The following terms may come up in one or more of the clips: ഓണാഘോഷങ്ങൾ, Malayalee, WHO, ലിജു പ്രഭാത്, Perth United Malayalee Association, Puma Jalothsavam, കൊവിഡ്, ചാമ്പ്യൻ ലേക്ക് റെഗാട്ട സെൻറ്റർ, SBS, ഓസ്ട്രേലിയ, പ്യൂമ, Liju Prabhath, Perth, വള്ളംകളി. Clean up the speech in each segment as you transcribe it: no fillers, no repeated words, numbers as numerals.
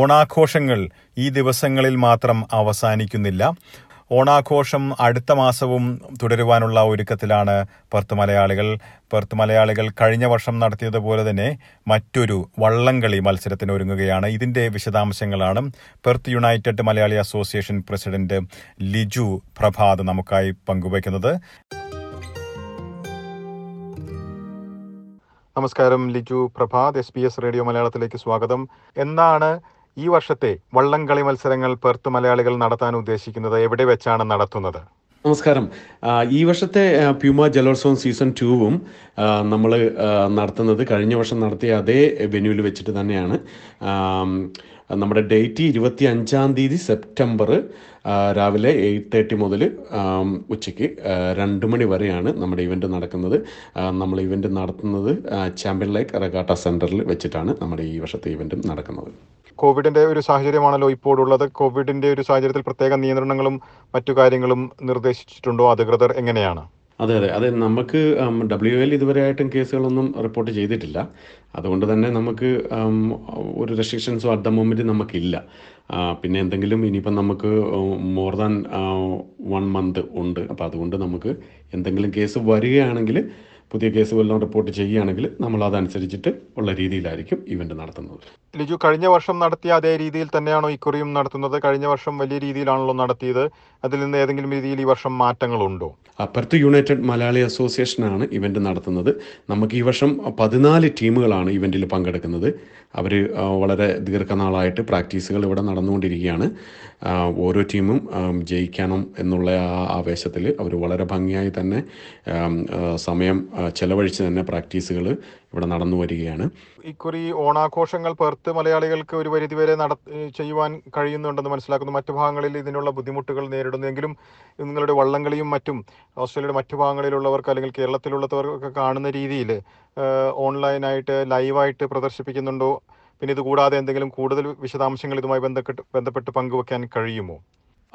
ഓണാഘോഷങ്ങൾ ഈ ദിവസങ്ങളിൽ മാത്രം അവസാനിക്കുന്നില്ല. ഓണാഘോഷം അടുത്ത മാസവും തുടരുവാനുള്ള ഒരുക്കത്തിലാണ് പെർത്ത് മലയാളികൾ. പെർത്ത് മലയാളികൾ കഴിഞ്ഞ വർഷം നടത്തിയതുപോലെ തന്നെ മറ്റൊരു വള്ളംകളി മത്സരത്തിന് ഒരുങ്ങുകയാണ്. ഇതിൻ്റെ വിശദാംശങ്ങളാണ് Perth United Malayali association president ലിജു പ്രഭാത് നമുക്കായി പങ്കുവയ്ക്കുന്നത്. നമസ്കാരം ലിജു പ്രഭാത്, SBS റേഡിയോ മലയാളത്തിലേക്ക് സ്വാഗതം. എന്താണ് ഈ വർഷത്തെ വള്ളംകളി മത്സരങ്ങൾ പെർത്ത് മലയാളികൾ നടത്താൻ ഉദ്ദേശിക്കുന്നത്? എവിടെ വെച്ചാണ് നടത്തുന്നത്? നമസ്കാരം. ഈ വർഷത്തെ പ്യൂമ ജലോത്സവം സീസൺ 2 നമ്മൾ നടത്തുന്നത് കഴിഞ്ഞ വർഷം നടത്തിയ അതേ വെന്യൂവിൽ വെച്ചിട്ട് തന്നെയാണ്. നമ്മുടെ ഡേറ്റ് 25 സെപ്റ്റംബർ രാവിലെ 8:30 മുതൽ ഉച്ചയ്ക്ക് 2 മണി വരെയാണ് നമ്മുടെ ഇവൻ്റ് നടക്കുന്നത്. നമ്മൾ ഇവൻ്റ് നടത്തുന്നത് ചാമ്പ്യൻ ലേക്ക് റെഗാട്ട സെൻറ്ററിൽ വെച്ചിട്ടാണ് നമ്മുടെ ഈ വർഷത്തെ ഇവൻ്റും നടക്കുന്നത്. കോവിഡിൻ്റെ ഒരു സാഹചര്യമാണല്ലോ ഇപ്പോൾ ഉള്ളത്. കോവിഡിൻ്റെ ഒരു സാഹചര്യത്തിൽ പ്രത്യേക നിയന്ത്രണങ്ങളും മറ്റു കാര്യങ്ങളും നിർദ്ദേശിച്ചിട്ടുണ്ടോ അധികൃതർ? എങ്ങനെയാണ്? അതെ, നമുക്ക് WHO ഇതുവരെയായിട്ടും കേസുകളൊന്നും റിപ്പോർട്ട് ചെയ്തിട്ടില്ല. അതുകൊണ്ട് തന്നെ നമുക്ക് ഒരു റെസ്ട്രിക്ഷൻസോ അറ്റ് ദ മൊമെൻറ്റ് നമുക്കില്ല. പിന്നെ എന്തെങ്കിലും ഇനിയിപ്പം നമുക്ക് മോർ ദാൻ 1 മന്ത് ഉണ്ട്. അപ്പോൾ അതുകൊണ്ട് നമുക്ക് എന്തെങ്കിലും കേസ് വരികയാണെങ്കിൽ, പുതിയ കേസ് വല്ലതും റിപ്പോർട്ട് ചെയ്യുകയാണെങ്കിൽ നമ്മൾ അതനുസരിച്ചിട്ട് ഉള്ള രീതിയിലായിരിക്കും ഇവൻ്റ് നടത്തുന്നത്. ലിജു, കഴിഞ്ഞ വർഷം നടത്തിയ അതേ രീതിയിൽ തന്നെയാണോ ഇക്കുറിയും നടത്തുന്നത്? കഴിഞ്ഞ വർഷം വലിയ രീതിയിലാണല്ലോ നടത്തിയത്. അതിൽ നിന്ന് ഏതെങ്കിലും രീതിയിൽ ഈ വർഷം മാറ്റങ്ങളുണ്ടോ? പെർത്ത് യുണൈറ്റഡ് മലയാളി അസോസിയേഷനാണ് ഇവൻ്റ് നടത്തുന്നത്. നമുക്ക് ഈ വർഷം 14 ടീമുകളാണ് ഇവൻ്റിൽ പങ്കെടുക്കുന്നത്. അവർ വളരെ ദീർഘനാളായിട്ട് പ്രാക്ടീസുകൾ ഇവിടെ നടന്നുകൊണ്ടിരിക്കുകയാണ്. ഓരോ ടീമും ജയിക്കണം എന്നുള്ള ആവേശത്തിൽ അവർ വളരെ ഭംഗിയായി തന്നെ സമയം ചെലവഴിച്ച് തന്നെ പ്രാക്ടീസുകൾ ഇവിടെ നടന്നു വരികയാണ്. ഇക്കുറി ഓണാഘോഷങ്ങൾ പെർത്ത് മലയാളികൾക്ക് ഒരു പരിധിവരെ ചെയ്യുവാൻ കഴിയുന്നുണ്ടെന്ന് മനസ്സിലാക്കുന്നു. മറ്റു ഭാഗങ്ങളിൽ ഇതിനുള്ള ബുദ്ധിമുട്ടുകൾ നേരിടുന്നെങ്കിലും നിങ്ങളുടെ വള്ളംകളിയും മറ്റും ഓസ്ട്രേലിയയുടെ മറ്റു ഭാഗങ്ങളിലുള്ളവർക്ക് അല്ലെങ്കിൽ കേരളത്തിലുള്ളവർക്കൊക്കെ കാണുന്ന രീതിയിൽ ഓൺലൈനായിട്ട് ലൈവായിട്ട് പ്രദർശിപ്പിക്കുന്നുണ്ടോ? പിന്നെ ഇത് കൂടാതെ എന്തെങ്കിലും കൂടുതൽ വിശദാംശങ്ങൾ ഇതുമായി ബന്ധപ്പെട്ട് പങ്കുവെക്കാൻ കഴിയുമോ?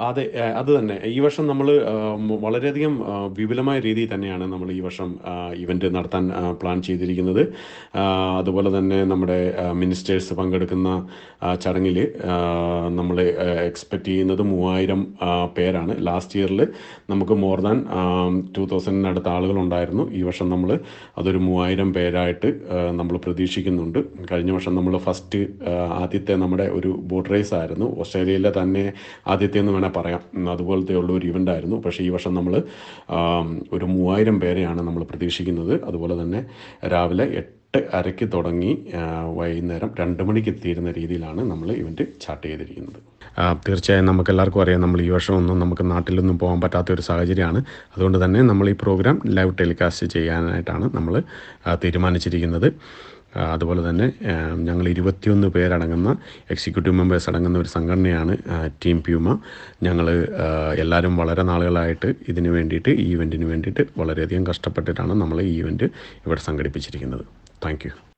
അതെ, അത് തന്നെ. ഈ വർഷം നമ്മൾ വളരെയധികം വിപുലമായ രീതിയിൽ തന്നെയാണ് നമ്മൾ ഈ വർഷം ഇവൻ്റ് നടത്താൻ പ്ലാൻ ചെയ്തിരിക്കുന്നത്. അതുപോലെ തന്നെ നമ്മുടെ മിനിസ്റ്റേഴ്സ് പങ്കെടുക്കുന്ന ചടങ്ങിൽ നമ്മൾ എക്സ്പെക്റ്റ് ചെയ്യുന്നത് 3000 പേരാണ്. ലാസ്റ്റ് ഇയറിൽ നമുക്ക് മോർ ദാൻ 2000 ആളുകളുണ്ടായിരുന്നു. ഈ വർഷം നമ്മൾ അതൊരു 3000 പേരായിട്ട് നമ്മൾ പ്രതീക്ഷിക്കുന്നുണ്ട്. കഴിഞ്ഞ വർഷം നമ്മൾ ആദ്യത്തെ നമ്മുടെ ഒരു ബോട്ട് റേസ് ആയിരുന്നു. ഓസ്ട്രേലിയയിലെ തന്നെ ആദ്യത്തെ എന്ന് പറയാം, അതുപോലത്തെ ഉള്ള ഒരു ഇവൻ്റ് ആയിരുന്നു. പക്ഷേ ഈ വർഷം നമ്മൾ ഒരു 3000 പേരെയാണ് നമ്മൾ പ്രതീക്ഷിക്കുന്നത്. അതുപോലെ തന്നെ രാവിലെ 8:30 തുടങ്ങി വൈകുന്നേരം 2 മണിക്ക് തീരുന്ന രീതിയിലാണ് നമ്മൾ ഇവൻ്റ് ചാർട്ട് ചെയ്തിരിക്കുന്നത്. തീർച്ചയായും നമുക്ക് എല്ലാവർക്കും അറിയാം, നമ്മൾ ഈ വർഷമൊന്നും നമുക്ക് നാട്ടിലൊന്നും പോകാൻ പറ്റാത്തൊരു സാഹചര്യമാണ്. അതുകൊണ്ട് തന്നെ നമ്മൾ ഈ പ്രോഗ്രാം ലൈവ് ടെലികാസ്റ്റ് ചെയ്യാനായിട്ടാണ് നമ്മൾ തീരുമാനിച്ചിരിക്കുന്നത്. അതുപോലെ തന്നെ ഞങ്ങൾ 21 പേരടങ്ങുന്ന എക്സിക്യൂട്ടീവ് മെമ്പേഴ്സ് അടങ്ങുന്ന ഒരു സംഘടനയാണ് ടീം പ്യൂമ. ഞങ്ങൾ എല്ലാവരും വളരെ നാളുകളായിട്ട് ഇതിന് വേണ്ടിയിട്ട്, ഈ ഇവൻറ്റിന് വേണ്ടിയിട്ട് വളരെയധികം കഷ്ടപ്പെട്ടിട്ടാണ് നമ്മൾ ഈ ഇവൻറ്റ് ഇവിടെ സംഘടിപ്പിച്ചിരിക്കുന്നത്. Thank U.